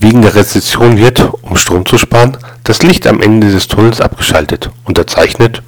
Wegen der Rezession wird, um Strom zu sparen, das Licht am Ende des Tunnels abgeschaltet, unterzeichnet